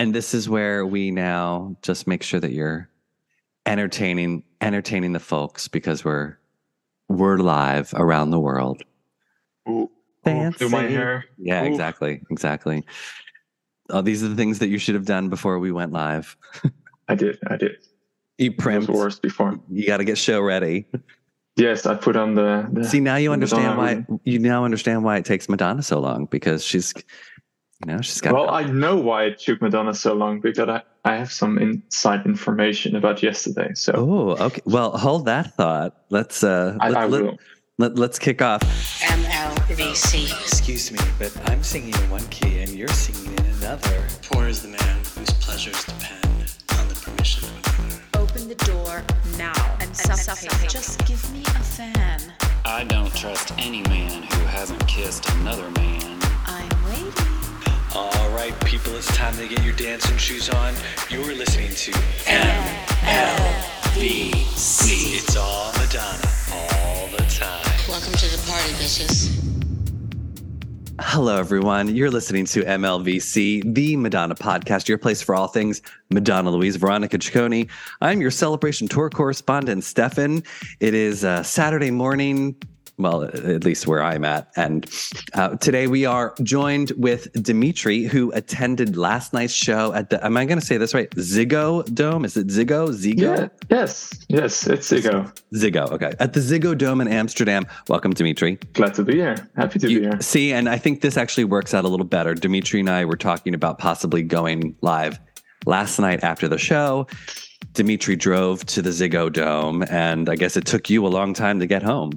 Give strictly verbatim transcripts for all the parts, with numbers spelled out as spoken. And this is where we now just make sure that you're entertaining, entertaining the folks, because we're we're live around the world. Ooh, ooh, do my hair. Yeah, ooh. exactly, exactly. Oh, these are the things that you should have done before we went live. I did, I did. You primed. It was worse before. You got to get show ready. Yes, I put on the. the See, now you understand Madonna. why you now understand why it takes Madonna so long, because she's. You know, she's got well, I know why it took Madonna so long, because I, I have some inside information about yesterday. So, oh, okay. Well, hold that thought. Let's uh, I, let, I will. Let, let, let's kick off. M L V C. Excuse me, but I'm singing in one key and you're singing in another. Poor is the man whose pleasures depend on the permission of another. Open the door now and, and suffocate. Just give me a fan. I don't trust any man who hasn't kissed another man. I'm waiting. All right, people, it's time to get your dancing shoes on. You're listening to M L V C. It's all Madonna, all the time. Welcome to the party, bitches. Hello, everyone. You're listening to M L V C, the Madonna podcast, your place for all things Madonna Louise Veronica Ciccone. I'm your Celebration Tour correspondent, Stefan. It is uh, Saturday morning. Well, at least where I'm at. And uh, today we are joined with Dimitri, who attended last night's show at the, am I going to say this right? Ziggo Dome? Is it Ziggo? Ziggo? Yeah, yes. Yes, it's Ziggo. Ziggo, okay. At the Ziggo Dome in Amsterdam. Welcome, Dimitri. Glad to be here. Happy to you, be here. See, and I think this actually works out a little better. Dimitri and I were talking about possibly going live last night after the show. Dimitri drove to the Ziggo Dome, and I guess it took you a long time to get home.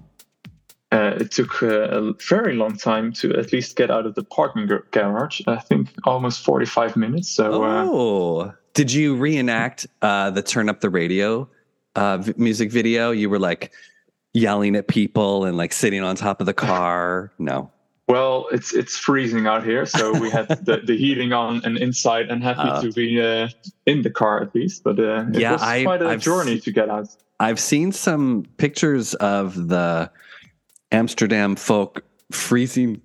Uh, it took uh, a very long time to at least get out of the parking garage. I think almost forty-five minutes. So, oh, uh, did you reenact uh, the "Turn Up the Radio" uh, v- music video? You were like yelling at people and like sitting on top of the car. No. Well, it's it's freezing out here, so we had the, the heating on and inside, and happy uh, to be uh, in the car at least. But uh, it yeah, was I, quite a I've journey s- to get out. I've seen some pictures of the Amsterdam folk freezing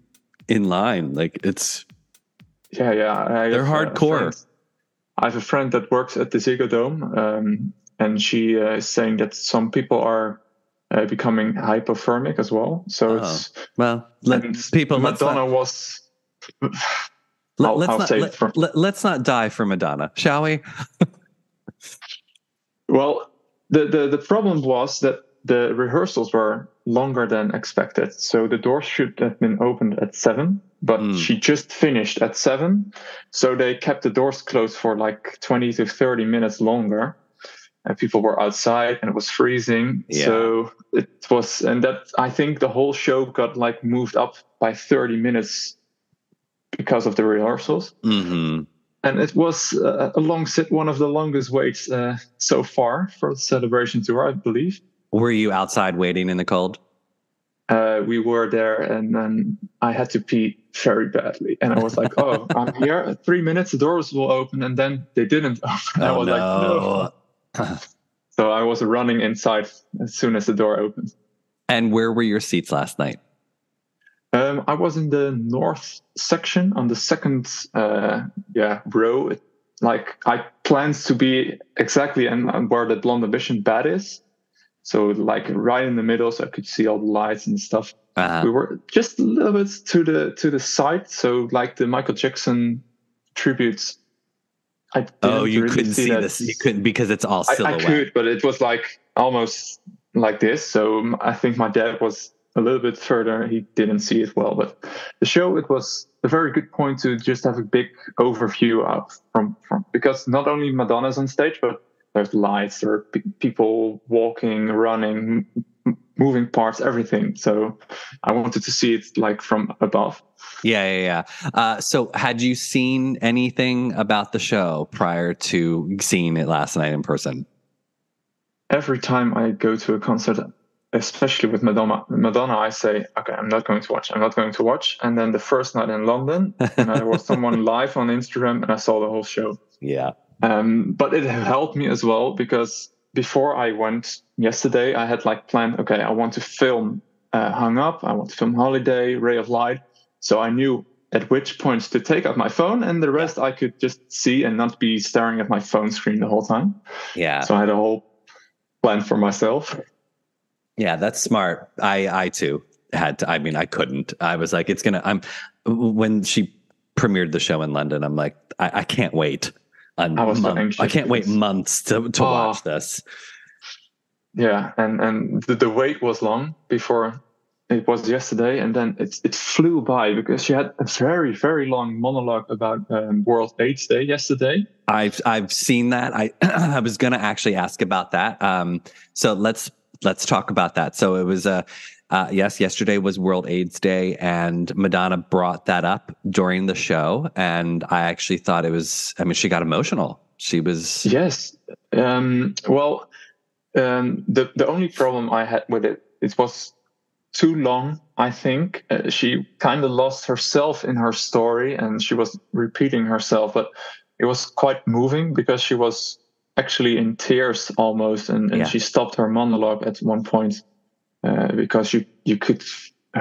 in line. Like it's yeah yeah I they're hardcore. I have a friend that works at the Ziggo Dome, um and she uh, is saying that some people are uh, becoming hypothermic as well, so oh. it's well let people Madonna let's not, was let, I'll, let's, I'll not, say let, from, let, let's not die for Madonna, shall we? Well, the, the the problem was that the rehearsals were longer than expected. So the door should have been opened at seven, but mm. she just finished at seven. So they kept the doors closed for like twenty to thirty minutes longer. And people were outside and it was freezing. Yeah. So it was, and that, I think the whole show got like moved up by thirty minutes because of the rehearsals. Mm-hmm. And it was uh, a long sit, one of the longest waits uh, so far for the Celebration Tour, I believe. Were you outside waiting in the cold? Uh, we were there, and then I had to pee very badly. And I was like, oh, I'm here. Three minutes, the doors will open. And then they didn't open. Oh, I was no. like, no. So I was running inside as soon as the door opened. And where were your seats last night? Um, I was in the north section on the second uh, yeah, row. It, like, I planned to be exactly in, where the Blonde Ambition bat is. So like right in the middle, so I could see all the lights and stuff. Uh-huh. We were just a little bit to the to the side, so like the Michael Jackson tributes. I oh, you really couldn't see, see this. You couldn't, because it's all silhouette. I, I could, but it was like almost like this. So I think my dad was a little bit further. He didn't see it well, but the show, it was a very good point to just have a big overview of from from because not only Madonna's on stage, but there's lights, there are p- people walking, running, m- moving parts, everything. So I wanted to see it like from above. Yeah, yeah, yeah. Uh, so had you seen anything about the show prior to seeing it last night in person? Every time I go to a concert, especially with Madonna, Madonna, I say, okay, I'm not going to watch. I'm not going to watch. And then the first night in London, and there was someone live on Instagram, and I saw the whole show. Yeah. Um, but it helped me as well, because before I went yesterday, I had like planned, okay, I want to film uh, Hung Up, I want to film Holiday, Ray of Light. So I knew at which point to take out my phone, and the rest I could just see and not be staring at my phone screen the whole time. Yeah. So I had a whole plan for myself. Yeah, that's smart. I, I too had to, I mean, I couldn't, I was like, it's going to, I'm when she premiered the show in London, I'm like, I, I can't wait. A I was month, so I can't wait months to, to oh. watch this. Yeah. And, and the, the wait was long before it was yesterday. And then it, it flew by because she had a very, very long monologue about um, World AIDS Day yesterday. I've, I've seen that. I, I was going to actually ask about that. Um, so let's, let's talk about that. So it was, uh, uh, yes, yesterday was World AIDS Day, and Madonna brought that up during the show. And I actually thought it was, I mean, she got emotional. She was. Yes. Um, well, um, the, the only problem I had with it, it was too long, I think. Uh, she kind of lost herself in her story, and she was repeating herself, but it was quite moving because she was actually in tears almost, and, and yeah. she stopped her monologue at one point uh, because you you could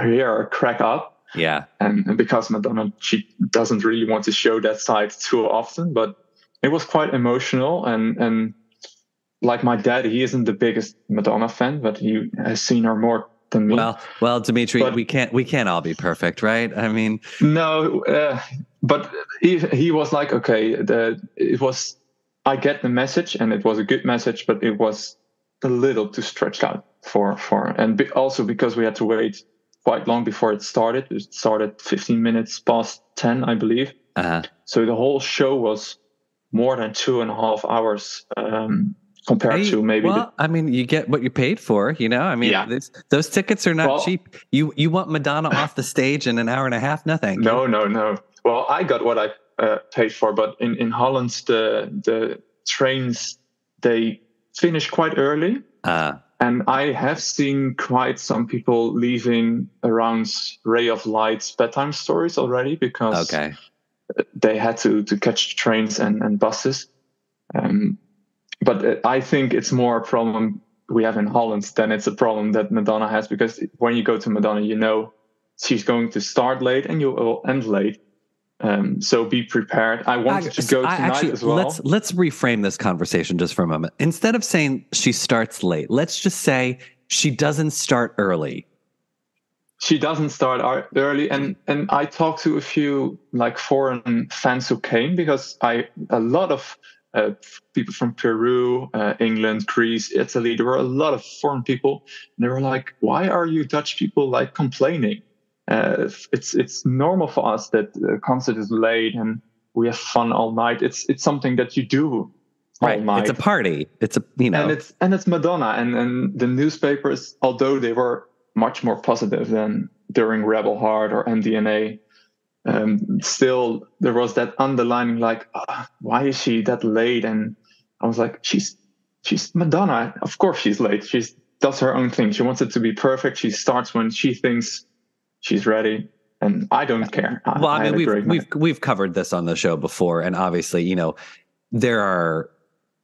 hear her crack up. Yeah. And, and because Madonna, she doesn't really want to show that side too often, but it was quite emotional. And, and like my dad, he isn't the biggest Madonna fan, but he has seen her more than me. Well, well, Dimitri, but, we can't we can't all be perfect, right? I mean, no, uh, but he he was like, okay, the, it was. I get the message, and it was a good message, but it was a little too stretched out for, for, and be, also because we had to wait quite long before it started. It started fifteen minutes past ten, I believe. Uh-huh. So the whole show was more than two and a half hours um, compared hey, to maybe. Well, the, I mean, you get what you paid for, you know, I mean, yeah. this, those tickets are not well, cheap. You, you want Madonna off the stage in an hour and a half? Nothing. No, no, no. Well, I got what I Uh, paid for, but in in Holland the the trains they finish quite early, uh, and I have seen quite some people leaving around Ray of Light's bedtime stories already because okay. they had to to catch trains and and buses. Um, but I think it's more a problem we have in Holland than it's a problem that Madonna has, because when you go to Madonna, you know she's going to start late and you will end late. Um, so be prepared. I wanted I, to go tonight actually, as well. Let's, let's reframe this conversation just for a moment. Instead of saying she starts late, let's just say she doesn't start early. She doesn't start early. And, and I talked to a few like foreign fans who came, because I, a lot of uh, people from Peru, uh, England, Greece, Italy, there were a lot of foreign people. And they were like, why are you Dutch people like complaining? Uh, it's it's normal for us that the concert is late and we have fun all night. It's it's something that you do all right. night. It's a party. It's a you know, and it's and it's Madonna. And and the newspapers, although they were much more positive than during Rebel Heart or M D N A, um, still there was that underlining like, oh, why is she that late? And I was like, she's she's Madonna. Of course she's late. She does her own thing. She wants it to be perfect. She starts when she thinks she's ready, and I don't care. I, well, I mean, I we've we've we've covered this on the show before, and obviously, you know, there are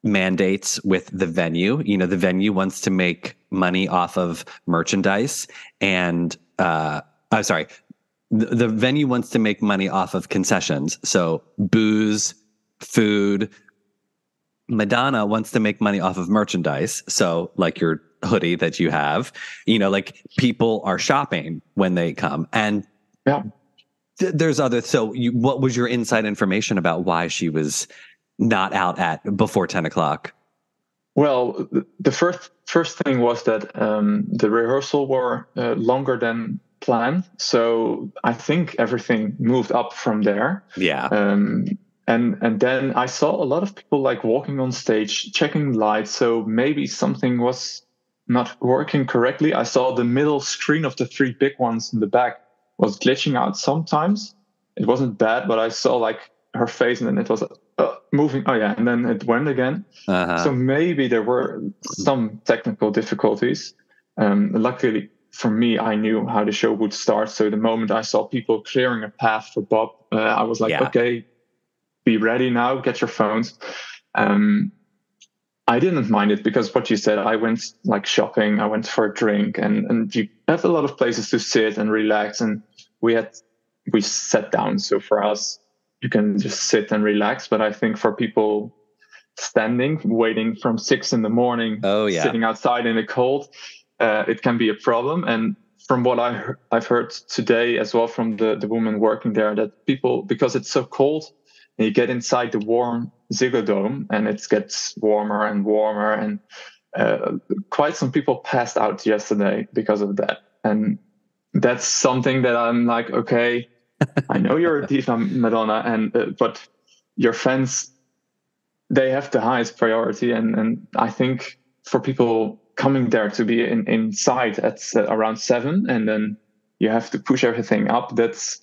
mandates with the venue. You know, the venue wants to make money off of merchandise, and uh, I'm sorry, the, the venue wants to make money off of concessions. So booze, food. Madonna wants to make money off of merchandise. So, like your hoodie that you have, you know, like people are shopping when they come, and yeah. th- there's other. So you, what was your inside information about why she was not out at before ten o'clock? Well, the first, first thing was that, um, the rehearsal were uh, longer than planned. So I think everything moved up from there. Yeah. Um, And and then I saw a lot of people like walking on stage, checking lights. So maybe something was not working correctly. I saw the middle screen of the three big ones in the back was glitching out sometimes. It wasn't bad, but I saw like her face, and then it was uh, moving. Oh yeah, and then it went again. Uh-huh. So maybe there were some technical difficulties. Um, luckily for me, I knew how the show would start. So the moment I saw people clearing a path for Bob, uh, I was like, yeah. okay. Be ready now, get your phones. Um, I didn't mind it because what you said, I went like shopping, I went for a drink, and, and you have a lot of places to sit and relax. And we had we sat down. So for us, you can just sit and relax. But I think for people standing, waiting from six in the morning, oh, yeah. sitting outside in the cold, uh, it can be a problem. And from what I, I've heard today as well from the, the woman working there, that people, because it's so cold, you get inside the warm Ziggo Dome and it gets warmer and warmer. And uh, quite some people passed out yesterday because of that. And that's something that I'm like, okay, I know you're a diva, Madonna, and uh, but your fans, they have the highest priority. And, and I think for people coming there to be in, inside at uh, around seven, and then you have to push everything up, that's...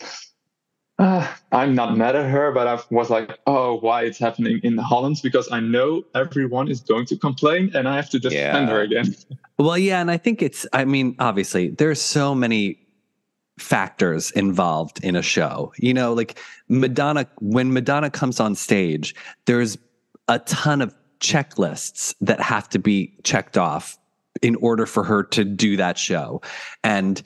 Uh, I'm not mad at her, but I was like, oh, why it's happening in the Hollands? Because I know everyone is going to complain and I have to defend yeah. her again. Well, yeah. And I think it's, I mean, obviously there's so many factors involved in a show, you know, like Madonna, when Madonna comes on stage, there's a ton of checklists that have to be checked off in order for her to do that show. And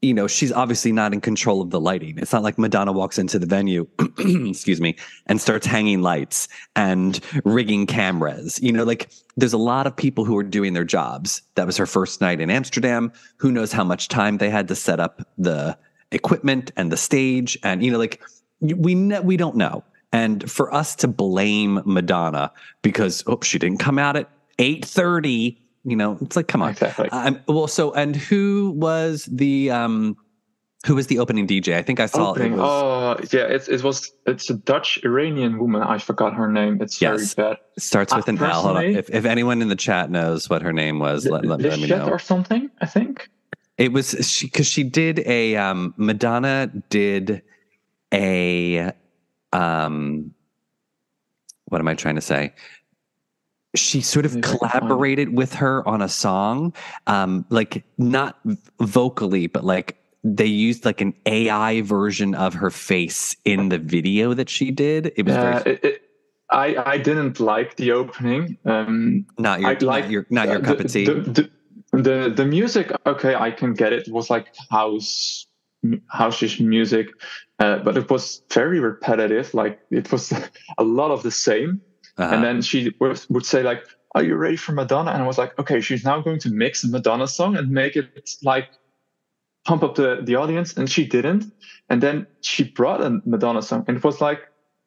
you know, she's obviously not in control of the lighting. It's not like Madonna walks into the venue, excuse me, and starts hanging lights and rigging cameras. You know, like there's a lot of people who are doing their jobs. That was her first night in Amsterdam. Who knows how much time they had to set up the equipment and the stage. And, you know, like we ne- we don't know. And for us to blame Madonna because, oh, she didn't come out at eight thirty, you know, it's like, come on. Exactly. Um, well, so, and who was the, um, who was the opening D J? I think I saw opening. it. Was, oh, yeah, it, it was, it's a Dutch Iranian woman. I forgot her name. It's yes. very bad. It starts with uh, an L. Hold on. If, if anyone in the chat knows what her name was, let, let, let me know. Or something, I think. It was, she, cause she did a, um, Madonna did a, um, what am I trying to say? She sort of collaborated with her on a song, um, like not vocally, but like they used like an A I version of her face in the video that she did. It was uh, very... it, it, I, I didn't like the opening. Um, not your, like, not your, not your uh, cup the, of tea. The, the, the, the music, okay, I can get it. It was like house, house-ish music, uh, but it was very repetitive. Like it was a lot of the same. Uh-huh. And then she would say like, are you ready for Madonna? And I was like, okay, she's now going to mix a Madonna song and make it like pump up the, the audience. And she didn't. And then she brought a Madonna song and it was like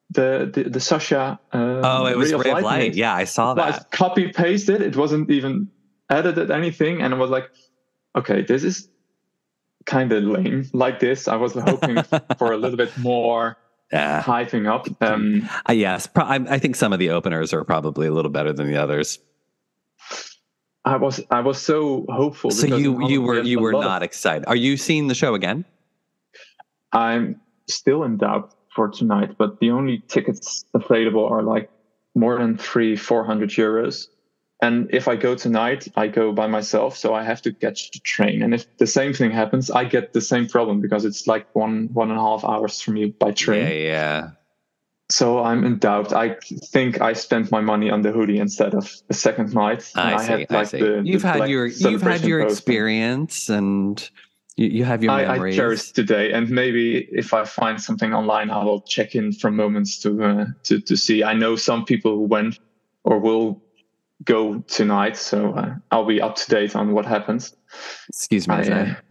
the, the, the Sasha. Um, oh, it was Ray of Light. Light. Yeah, I saw that. But I copy pasted. It wasn't even edited anything. And I was like, okay, this is kind of lame like this. I was hoping for a little bit more. Uh, hyping up. Um, uh, yes, pro- I, I think some of the openers are probably a little better than the others. I was I was so hopeful. So you you were you were not excited. Are you seeing the show again? I'm still in doubt for tonight, but the only tickets available are like more than three four hundred euros. And if I go tonight, I go by myself, so I have to catch the train. And if the same thing happens, I get the same problem because it's like one, one and a half hours from you by train. Yeah, yeah. So I'm in doubt. I think I spent my money on the hoodie instead of the second night. I and see, I had, like, I see. The, you've, the had your, you've had your post. experience and you, you have your memories. I, I cherished today. And maybe if I find something online, I will check in from moments to, uh, to, to see. I know some people who went or will go tonight, so uh, I'll be up to date on what happens. Excuse me, I,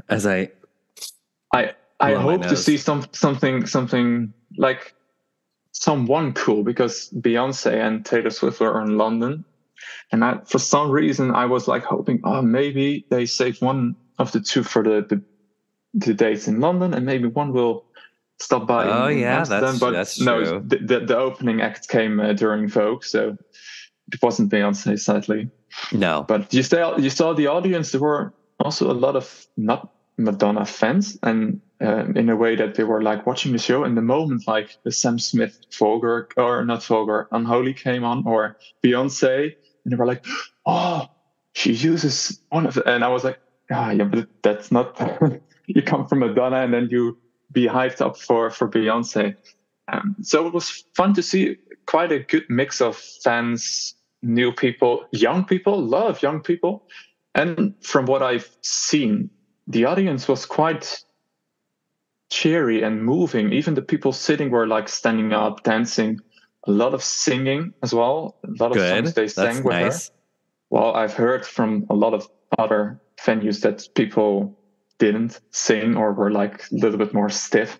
as, I, as I, I, I hope to see some something, something like someone cool, because Beyonce and Taylor Swift were in London, and I, for some reason, I was like hoping, oh, maybe they save one of the two for the the, the dates in London, and maybe one will stop by. Oh in yeah, Amsterdam. that's but that's no, true. The, the, the opening act came uh, during Vogue, so. It wasn't Beyonce, sadly. No. But you saw, you saw the audience, there were also a lot of not Madonna fans, and uh, in a way that they were like watching the show in the moment, like the Sam Smith Vulgar, or not Vulgar, Unholy came on, or Beyonce, and they were like, oh, she uses one of the, and I was like, ah, oh, yeah, but that's not, you come from Madonna and then you be hyped up for, for Beyonce. Um, so it was fun to see quite a good mix of fans, new people, young people, a lot of young people. And from what I've seen, the audience was quite cheery and moving. Even the people sitting were like standing up, dancing. A lot of singing as well. A lot of Good. songs they sang That's with nice. her. Well, I've heard from a lot of other venues that people didn't sing or were like a little bit more stiff.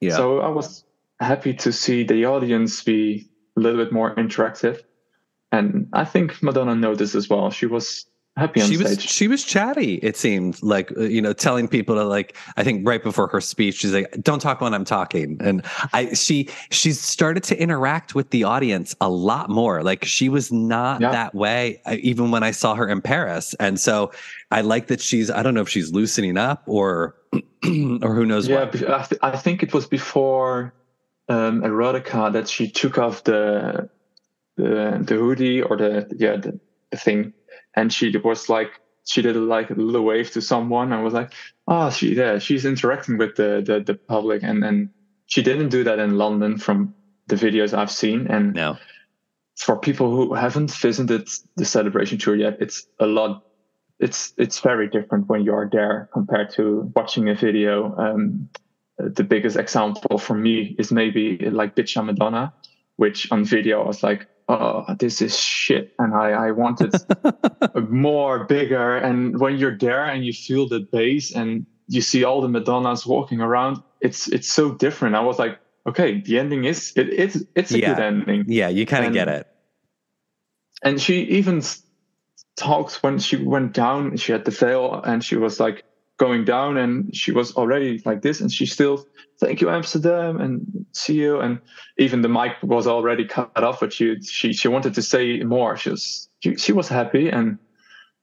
Yeah. So I was happy to see the audience be a little bit more interactive. And I think Madonna noticed as well. She was happy on she stage. Was, she was chatty, it seemed like, you know, telling people to, like, I think right before her speech, she's like, don't talk when I'm talking. And I, she, she started to interact with the audience a lot more. Like, she was not yeah. that way, even when I saw her in Paris. And so I like that she's, I don't know if she's loosening up or, or who knows yeah, what. I, th- I think it was before um, Erotica that she took off the, the, the hoodie or the, yeah, the, the thing. And she was like, she did like a little wave to someone. I was like, oh, she, yeah, she's interacting with the, the, the public. And, and she didn't do that in London from the videos I've seen. And no. for people who haven't visited the Celebration Tour yet, it's a lot. It's, it's very different when you are there compared to watching a video. Um, the biggest example for me is maybe like Bitcha Madonna, which on video I was like, oh, this is shit. And I, I wanted more, bigger. And when you're there and you feel the bass and you see all the Madonnas walking around, it's it's so different. I was like, okay, the ending is, it, it's it's a yeah. good ending. Yeah, you kind of get it. And she even talked when she went down, she had the veil and she was like going down and she was already like this. And she still, thank you, Amsterdam, and see you. And even the mic was already cut off, but she she, she wanted to say more. She was she, she was happy, and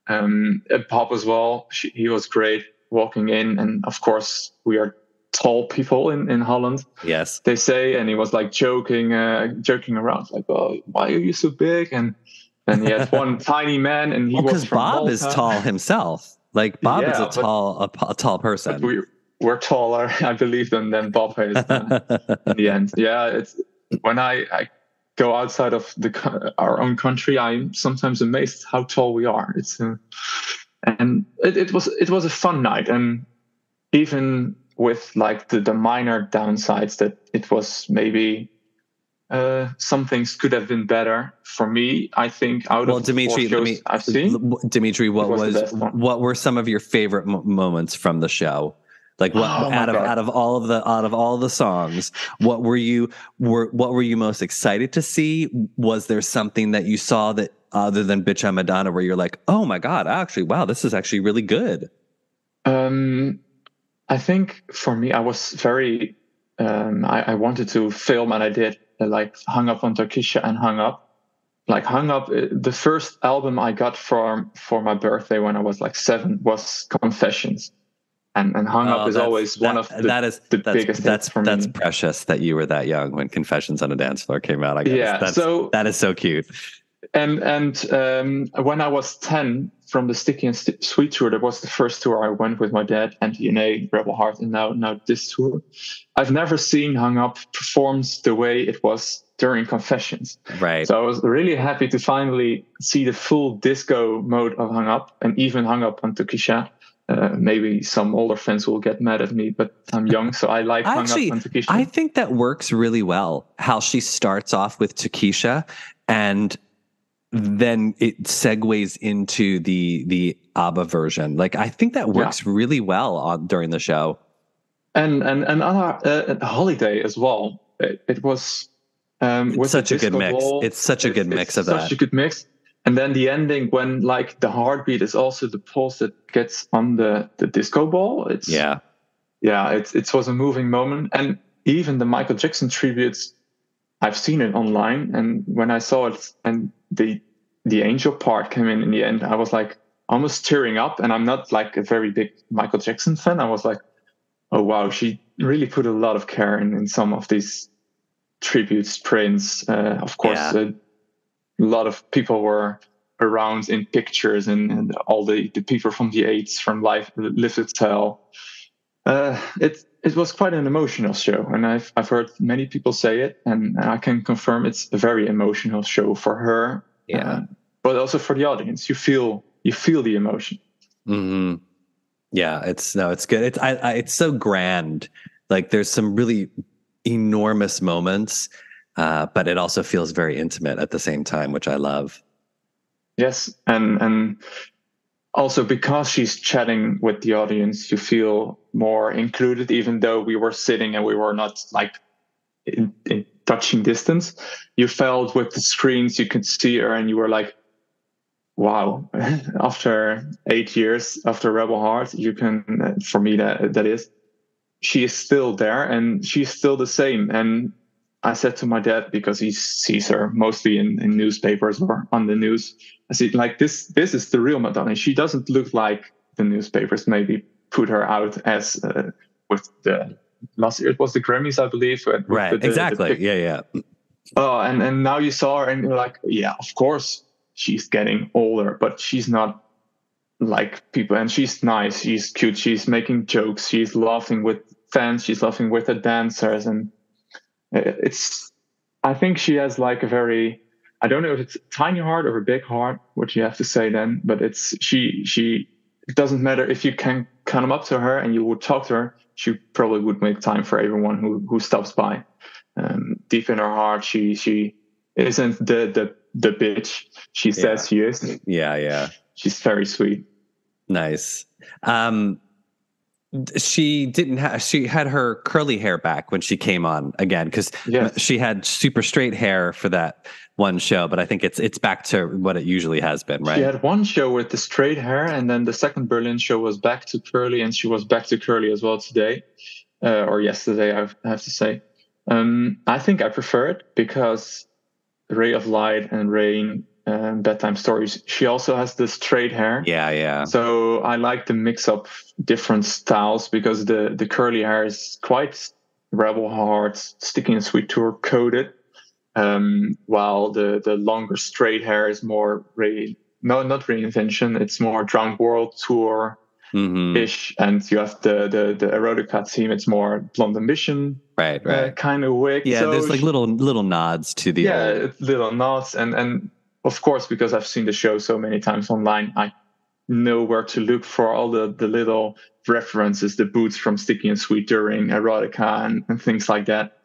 um, and Pop as well. She, he was great walking in, and of course we are tall people in, in Holland. Yes, they say, and he was like joking, uh, joking around, like, "Oh, why are you so big?" And and he had one tiny man, and he well, was from Bob Malta. Is tall himself. Like Bob yeah, is a but, tall a, a tall person. But we, We're taller, I believe, than, than Bob is uh, in the end. Yeah, it's when I, I go outside of the our own country, I'm sometimes amazed how tall we are. It's uh, and it, it was it was a fun night, and even with like the, the minor downsides that it was maybe uh, some things could have been better for me. I think out well, of Dimitri, four shows me, I've seen, Dimitri, what was, was what were some of your favorite mo- moments from the show? Like what oh out of God. out of all of the out of all the songs, what were you were what were you most excited to see? Was there something that you saw that other than Bitcha Madonna where you're like, oh my God, actually, wow, this is actually really good? Um, I think for me, I was very um, I, I wanted to film, and I did like hung up on Tokischa and hung up like hung up. The first album I got for for my birthday when I was like seven was Confessions. And, and hung oh, up is always one that, of the, that is, the that's, biggest that's, hits for that's me. That's precious that you were that young when Confessions on a Dance Floor came out. I guess. Yeah, that's, so, that is so cute. And and um, when I was ten, from the Sticky and St- Sweet tour, that was the first tour I went with my dad, M D N A, Rebel Heart, and now now this tour. I've never seen Hung Up performed the way it was during Confessions. Right. So I was really happy to finally see the full disco mode of Hung Up, and even Hung Up on Tokischa. Uh, maybe some older fans will get mad at me, but I'm young, so I like hung Actually, up on Tokischa. I think that works really well, how she starts off with Tokischa, and then it segues into the the ABBA version. Like, I think that works yeah. really well on, during the show. And and, and another uh, Holiday as well. It, it was um, with such a good mix. Ball, it's such a good it, mix of such that. Such a good mix. And then the ending, when like the heartbeat is also the pulse that gets on the, the disco ball. It's yeah, yeah. It's it was a moving moment, and even the Michael Jackson tributes, I've seen it online, and when I saw it, and the the angel part came in in the end, I was like almost tearing up, and I'm not like a very big Michael Jackson fan. I was like, oh wow, she really put a lot of care in, in some of these tributes, Prince, uh, of course. Yeah. Uh, A lot of people were around in pictures, and, and all the, the people from the eights from Live It Tell. Uh, it it was quite an emotional show, and I've I've heard many people say it, and I can confirm it's a very emotional show for her, yeah, uh, but also for the audience. You feel you feel the emotion. Mm-hmm. Yeah, it's no, it's good. It's I, I it's so grand Like there's some really enormous moments, uh, but it also feels very intimate at the same time, which I love. Yes. And, and also because she's chatting with the audience, you feel more included, even though we were sitting and we were not like in, in touching distance. You felt with the screens, you could see her and you were like, wow, after eight years, after Rebel Heart, you can, for me, that that is, she is still there and she's still the same. And I said to my dad, because he sees her mostly in, in newspapers or on the news, I said, like, this this is the real Madonna. She doesn't look like the newspapers maybe put her out as uh, with the, last year it was the Grammys, I believe. Right, the, exactly, the, the, yeah, yeah. Oh, and, and now you saw her and you're like, yeah, of course, she's getting older, but she's not like people. And she's nice. She's cute. She's making jokes. She's laughing with fans. She's laughing with the dancers. And it's, I think she has like a very, I don't know if it's a tiny heart or a big heart, what you have to say then, but it's, she, she, it doesn't matter if you can come up to her and you would talk to her, she probably would make time for everyone who, who stops by. Um, deep in her heart, she, she isn't the, the, the bitch she says yeah. she is. Yeah, yeah. She's very sweet. Nice. Um, she didn't have, she had her curly hair back when she came on again, because yes. she had super straight hair for that one show, but I think it's it's back to what it usually has been, right? She had one show with the straight hair, and then the second Berlin show was back to curly, and she was back to curly as well today, uh, or yesterday, I have to say. Um, I think I prefer it because Ray of Light and Rain and Bedtime Stories, she also has the straight hair. Yeah, yeah. So I like the mix up different styles, because the, the curly hair is quite Rebel Heart, Sticky and Sweet Tour coded, um, while the, the longer straight hair is more, re, no, not Reinvention, it's more Drowned World Tour ish. Mm-hmm. And you have the, the, the erotica team, it's more Blonde Ambition. Right, right. Uh, kind of wig. Yeah, so there's like little little nods to the yeah, old. little nods, and and of course, because I've seen the show so many times online, I know where to look for all the, the little references, the boots from Sticky and Sweet during erotica and, and things like that.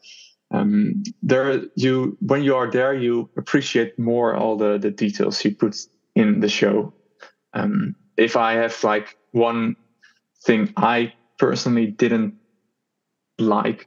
Um, there you when you are there, you appreciate more all the, the details she puts in the show. Um, if I have like one thing I personally didn't like,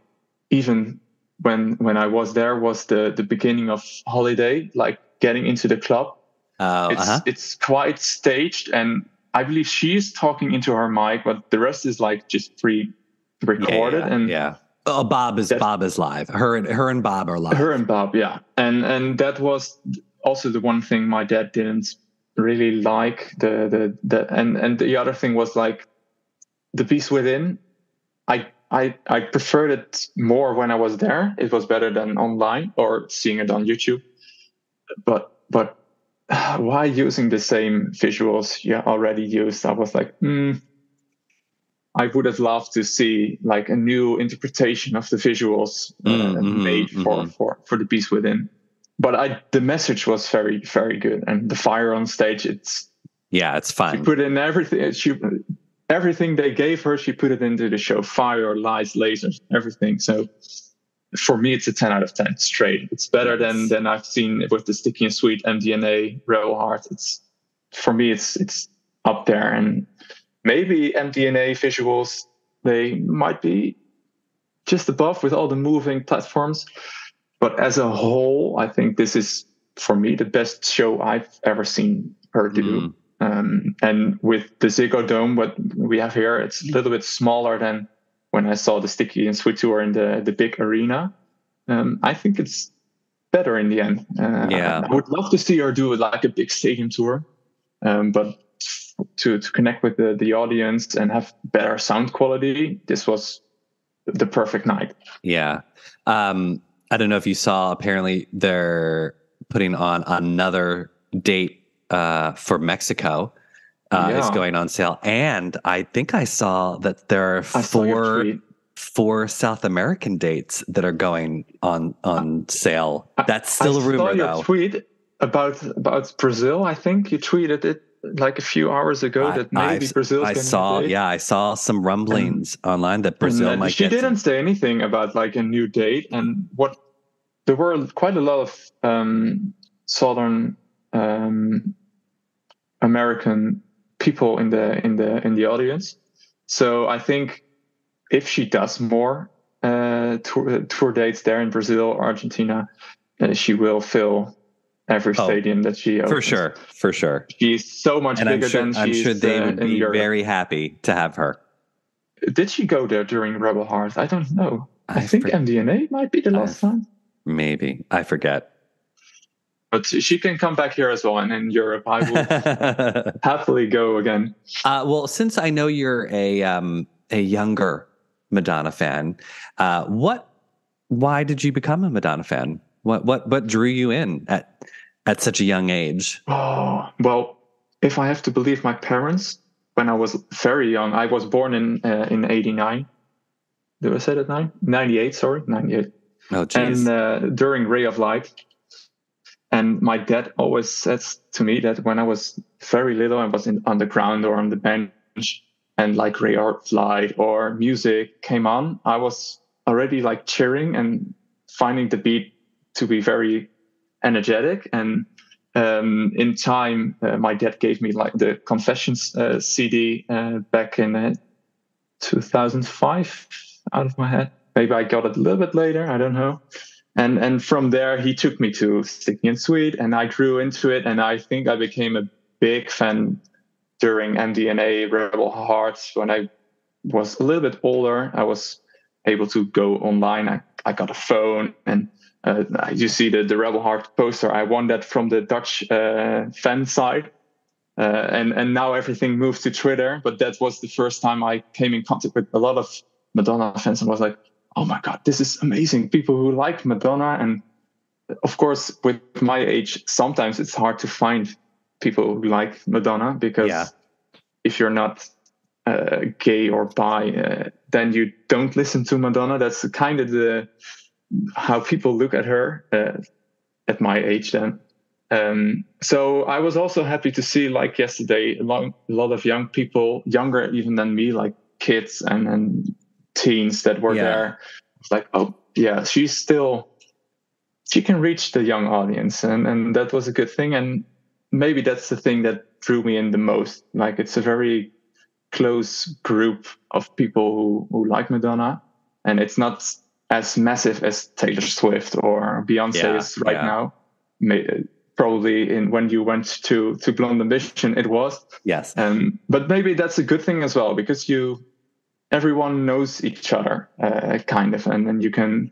even when when I was there, was the, the beginning of Holiday, like getting into the club. Uh, it's, uh-huh. it's quite staged, and I believe she's talking into her mic, but the rest is like just pre-recorded. Yeah, yeah, and yeah. Oh, Bob is Bob is live. Her and her and Bob are live. Her and Bob, yeah. And and that was also the one thing my dad didn't really like. The the, the and and the other thing was like the piece within. I. I, I preferred it more when I was there. It was better than online or seeing it on YouTube. But but why using the same visuals you already used? I was like, hmm. I would have loved to see like a new interpretation of the visuals uh, mm-hmm, made for, mm-hmm. for, for the piece within. But I, the message was very, very good. And the fire on stage, it's... Yeah, it's fun. She put in everything... She, Everything they gave her, she put it into the show. Fire, lights, lasers, everything. So for me, it's a ten out of ten straight. It's better yes. than than I've seen with the Sticky and Sweet, M D N A, Rebel Heart. It's for me, it's it's up there. And maybe M D N A visuals, they might be just above with all the moving platforms. But as a whole, I think this is, for me, the best show I've ever seen her do. Mm. Um, and with the Ziggo Dome, what we have here, it's a little bit smaller than when I saw the Sticky and Sweet Tour in the, the big arena. Um, I think it's better in the end. Uh, yeah. I, I would love to see her do like a big stadium tour, um, but to, to connect with the, the audience and have better sound quality, this was the perfect night. Yeah. Um, I don't know if you saw, apparently they're putting on another date Uh, for Mexico uh, yeah. is going on sale, and I think I saw that there are four four South American dates that are going on on sale. That's still I, a rumor, though. I saw your though. tweet about about Brazil. I think you tweeted it like a few hours ago I, that maybe I've, Brazil's I saw date. yeah I saw some rumblings and, online that Brazil might she get didn't to... say anything about like a new date, and what there were quite a lot of um southern um American people in the in the in the audience. So I think if she does more uh tour, tour dates there in Brazil or Argentina, uh, she will fill every stadium oh, that she opens. For sure, for sure. She's so much and bigger I'm sure, than I'm she's sure they uh, would be Europe. Very happy to have her. Did she go there during Rebel Heart? I don't know. I, I think for- M D N A might be the last I, time. Maybe. I forget. But she can come back here as well, and in Europe I will happily go again. Uh, well, since I know you're a um, a younger Madonna fan, uh, what? Why did you become a Madonna fan? What what what drew you in at at such a young age? Oh, well, if I have to believe my parents, when I was very young, I was born in uh, in eighty-nine. Did I say that nine? ninety-eight, sorry, ninety-eight. Oh, geez. And uh, during Ray of Light, and my dad always says to me that when I was very little, I was in, on the ground or on the bench, and like Ray of Light or music came on, I was already like cheering and finding the beat to be very energetic. And um, in time, uh, my dad gave me like the Confessions uh, C D uh, back in uh, two thousand five, out of my head. Maybe I got it a little bit later, I don't know. And and from there, he took me to Sticky and Sweet, and I grew into it. And I think I became a big fan during M D N A, Rebel Heart. When I was a little bit older, I was able to go online. I, I got a phone, and Uh, you see the, the Rebel Heart poster. I won that from the Dutch uh, fan side. Uh, and, and now everything moves to Twitter. But that was the first time I came in contact with a lot of Madonna fans and was like, oh my God, this is amazing. People who like Madonna. And of course, with my age, sometimes it's hard to find people who like Madonna, because yeah. if you're not uh, gay or bi, uh, then you don't listen to Madonna. That's kind of the... how people look at her uh, at my age then. Um, so I was also happy to see, like yesterday, a lot, a lot of young people, younger even than me, like kids and, and teens that were yeah. there. It's like, oh yeah, she's still, she can reach the young audience. And, and that was a good thing. And maybe that's the thing that drew me in the most. Like, it's a very close group of people who, who like Madonna, and it's not as massive as Taylor Swift or Beyonce yeah, is right yeah. now. May, probably in when you went to, to Blonde Ambition, it was. Yes. Um, but maybe that's a good thing as well, because you, everyone knows each other, uh, kind of, and then you can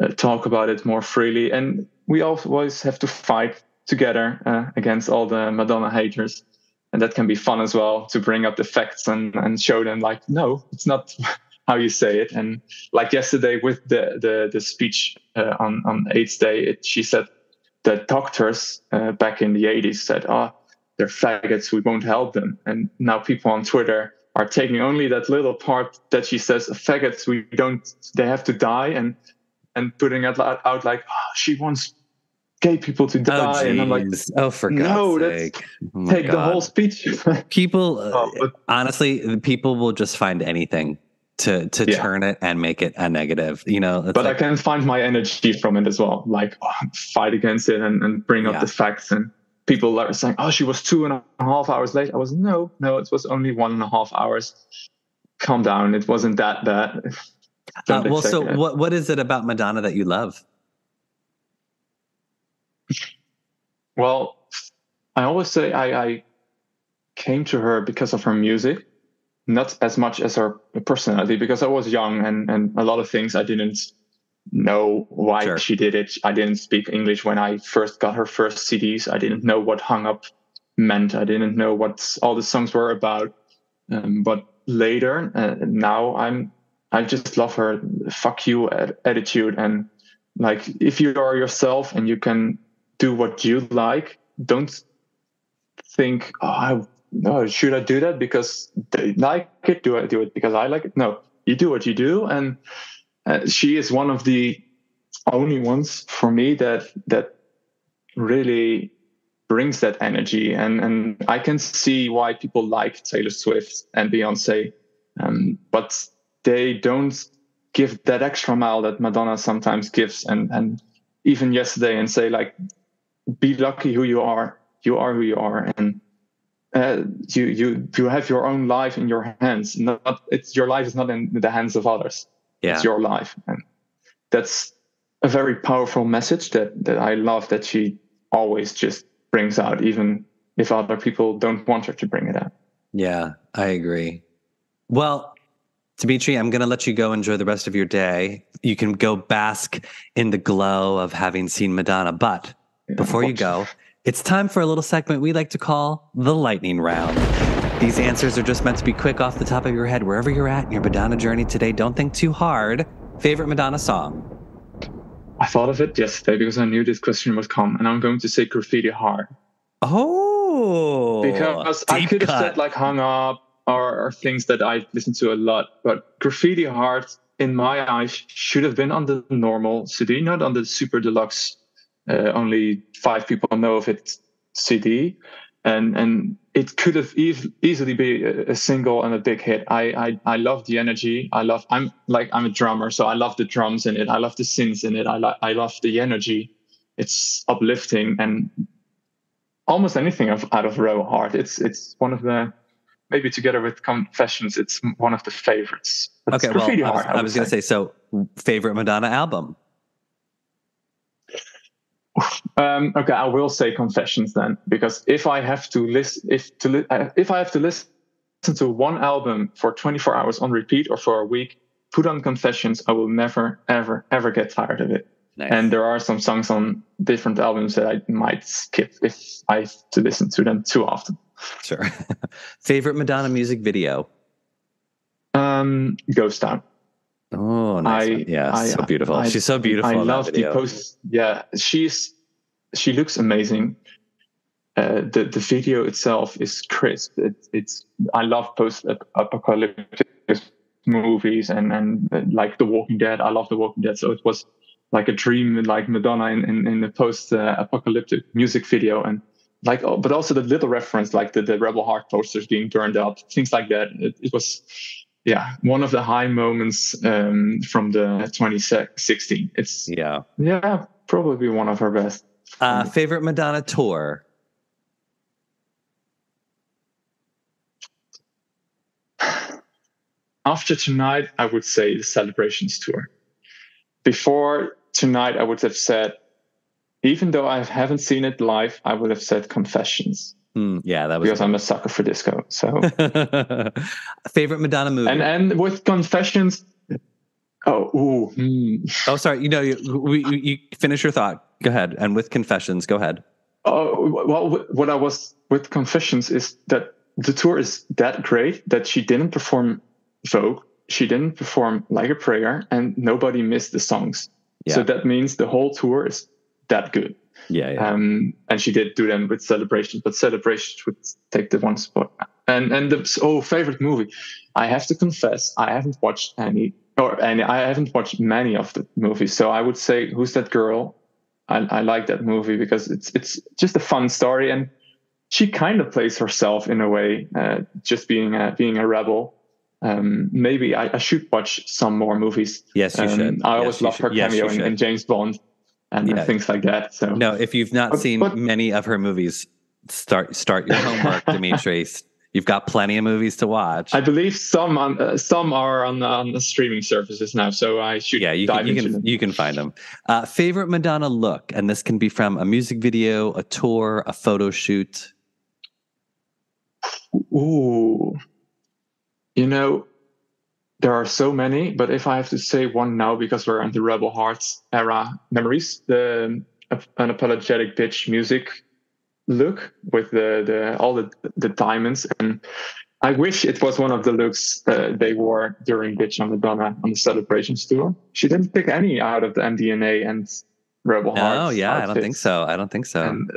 uh, talk about it more freely. And we always have to fight together uh, against all the Madonna haters. And that can be fun as well, to bring up the facts and, and show them like, no, it's not... how you say it. And like yesterday with the the, the speech uh, on on AIDS Day, it, she said that doctors uh, back in the eighties said, "Oh, they're faggots. We won't help them." And now people on Twitter are taking only that little part that she says, "Faggots. We don't. They have to die," and and putting it out, out like, "Oh, she wants gay people to die." Oh, and I'm like, "Oh, for God's no, sake! Oh, take God. The whole speech." People, oh, but, honestly, people will just find anything to to yeah. turn it and make it a negative, you know. But like, I can find my energy from it as well, like oh, fight against it and, and bring up yeah. the facts. And people are saying, oh, she was two and a half hours late. I was no no it was only one and a half hours. Calm down, it wasn't that bad. Uh, well, so it. what what is it about Madonna that you love? Well, I always say I, I came to her because of her music, not as much as her personality, because I was young and, and a lot of things I didn't know why sure. she did it. I didn't speak English when I first got her first C Ds. I didn't know what Hung Up meant. I didn't know what all the songs were about. Um, but later, uh, now I'm, I just love her fuck you attitude. And like, if you are yourself and you can do what you like, don't think, oh, I no, should I do that because they like it? Do I do it because I like it? No, you do what you do. And uh, she is one of the only ones for me that that really brings that energy. And, and I can see why people like Taylor Swift and Beyonce, um, but they don't give that extra mile that Madonna sometimes gives. And, and even yesterday, and say like, be lucky who you are. You are who you are. And uh, you, you, you have your own life in your hands. Not, it's your life is not in the hands of others. Yeah. It's your life. And that's a very powerful message that, that I love that she always just brings out, even if other people don't want her to bring it out. Yeah, I agree. Well, Dimitri, I'm going to let you go enjoy the rest of your day. You can go bask in the glow of having seen Madonna. But yeah, before you go, it's time for a little segment we like to call the lightning round. These answers are just meant to be quick off the top of your head. Wherever you're at in your Madonna journey today, don't think too hard. Favorite Madonna song? I thought of it yesterday because I knew this question would come, and I'm going to say Graffiti Heart. Oh! Because I could have said like Hung Up or, or things that I listen to a lot, but Graffiti Heart, in my eyes, should have been on the normal C D, not on the super deluxe. Uh, only five people know of it C D, and and it could have e- easily be a, a single and a big hit. I, I I love the energy. I love. I'm like I'm a drummer, so I love the drums in it. I love the synths in it. I lo- I love the energy. It's uplifting, and almost anything of, out of Rebel Heart. It's it's one of the maybe together with Confessions. It's one of the favorites. That's okay, well, I was, I was gonna say. say so. Favorite Madonna album. Um, okay, I will say Confessions then, because if I have to list, if to li- if I have to listen to one album for twenty-four hours on repeat or for a week, put on Confessions. I will never, ever, ever get tired of it. Nice. And there are some songs on different albums that I might skip if I have to listen to them too often. Sure. Favorite Madonna music video? Um, Ghost Town. Oh, nice. I, yeah, I, so beautiful. I, she's so beautiful. I love the post. Yeah, she's she looks amazing. Uh, the the video itself is crisp. It, it's I love post apocalyptic movies and and like The Walking Dead. I love The Walking Dead. So it was like a dream, like Madonna in in, in the post uh, apocalyptic music video, and like oh, but also the little reference, like the, the Rebel Heart posters being burned up, things like that. It, it was. Yeah, one of the high moments um, from the twenty sixteen. It's yeah, yeah, probably one of her best. Uh, favorite Madonna tour? After tonight, I would say the Celebrations Tour. Before tonight, I would have said, even though I haven't seen it live, I would have said Confessions. Mm, yeah, that was because cool. I'm a sucker for disco. So, favorite Madonna movie, and and with Confessions. Oh, ooh, mm. oh, sorry. You know, you, you you finish your thought. Go ahead, and with Confessions, go ahead. Oh well, what I was with Confessions is that the tour is that great that she didn't perform Vogue, she didn't perform Like a Prayer, and nobody missed the songs. Yeah. So that means the whole tour is that good. Yeah, yeah. Um, and she did do them with Celebrations, but Celebrations would take the one spot. And and the oh favorite movie, I have to confess, I haven't watched any or any I haven't watched many of the movies. So I would say Who's That Girl? I, I like that movie because it's it's just a fun story, and she kind of plays herself in a way, uh, just being a, being a rebel. Um, maybe I, I should watch some more movies. Yes, you um, should. I always yes, love her cameo yes, in, in James Bond. And yeah. things like that. So no, if you've not but, seen but, many of her movies, start start your homework, Dimitri. You've got plenty of movies to watch. I believe some on, uh, some are on, on the streaming services now, so I should yeah, you dive can, into you can, them. You can find them. Uh, favorite Madonna look, and this can be from a music video, a tour, a photo shoot. Ooh, you know. There are so many, but if I have to say one now, because we're in the Rebel Hearts era memories, the um, Unapologetic Bitch music look with the, the all the, the diamonds. And I wish it was one of the looks uh, they wore during Bitch on Madonna on the Celebrations Tour. She didn't pick any out of the M D N A and Rebel no, Hearts. Oh, yeah, outfits. I don't think so. I don't think so. And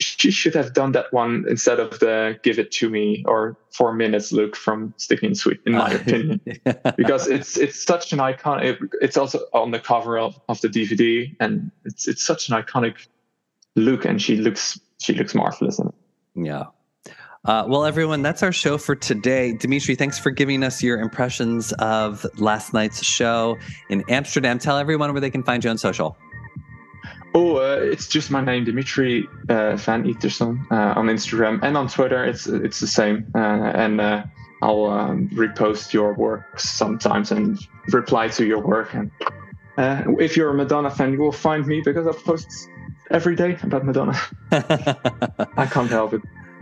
she should have done that one instead of the Give It To Me or Four Minutes look from Sticky and Sweet, in my opinion, because it's it's such an iconic, it, it's also on the cover of, of the D V D, and it's it's such an iconic look, and she looks she looks marvelous in it. Yeah. Uh, well, everyone, that's our show for today. Dimitri, thanks for giving us your impressions of last night's show in Amsterdam. Tell everyone where they can find you on social. Oh, uh, it's just my name, Dimitri uh, van Itersen, uh, on Instagram and on Twitter. It's it's the same, uh, and uh, I'll um, repost your work sometimes and reply to your work. And uh, if you're a Madonna fan, you will find me because I post every day about Madonna. I can't help it.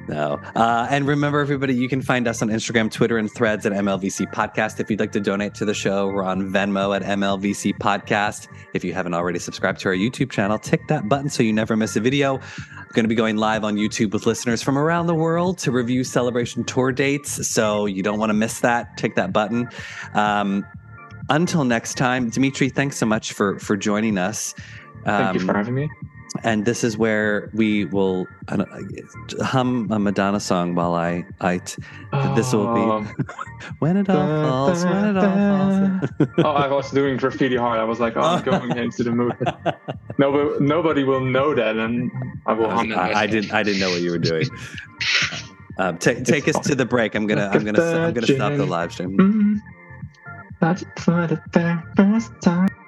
No. Uh, and remember, everybody, you can find us on Instagram, Twitter, and Threads at M L V C Podcast. If you'd like to donate to the show, we're on Venmo at M L V C Podcast. If you haven't already subscribed to our YouTube channel, tick that button so you never miss a video. I'm going to be going live on YouTube with listeners from around the world to review Celebration Tour dates, so you don't want to miss that. Tick that button. Um, until next time, Dimitri, thanks so much for, for joining us. Um, Thank you for having me. And this is where we will uh, hum a Madonna song while I, I t- oh. This will be when it all da, falls, da, when it da. all falls. Oh, I was doing Graffiti Heart. I was like, oh, I'm going into the movie. No, nobody will know that, and I will. I, hum I, I didn't. I didn't know what you were doing. Uh, t- take it's us fun. to the break. I'm gonna. Look I'm gonna. I'm gonna stop the live stream. Mm-hmm. I just for the first time.